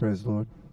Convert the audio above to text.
Praise the Lord.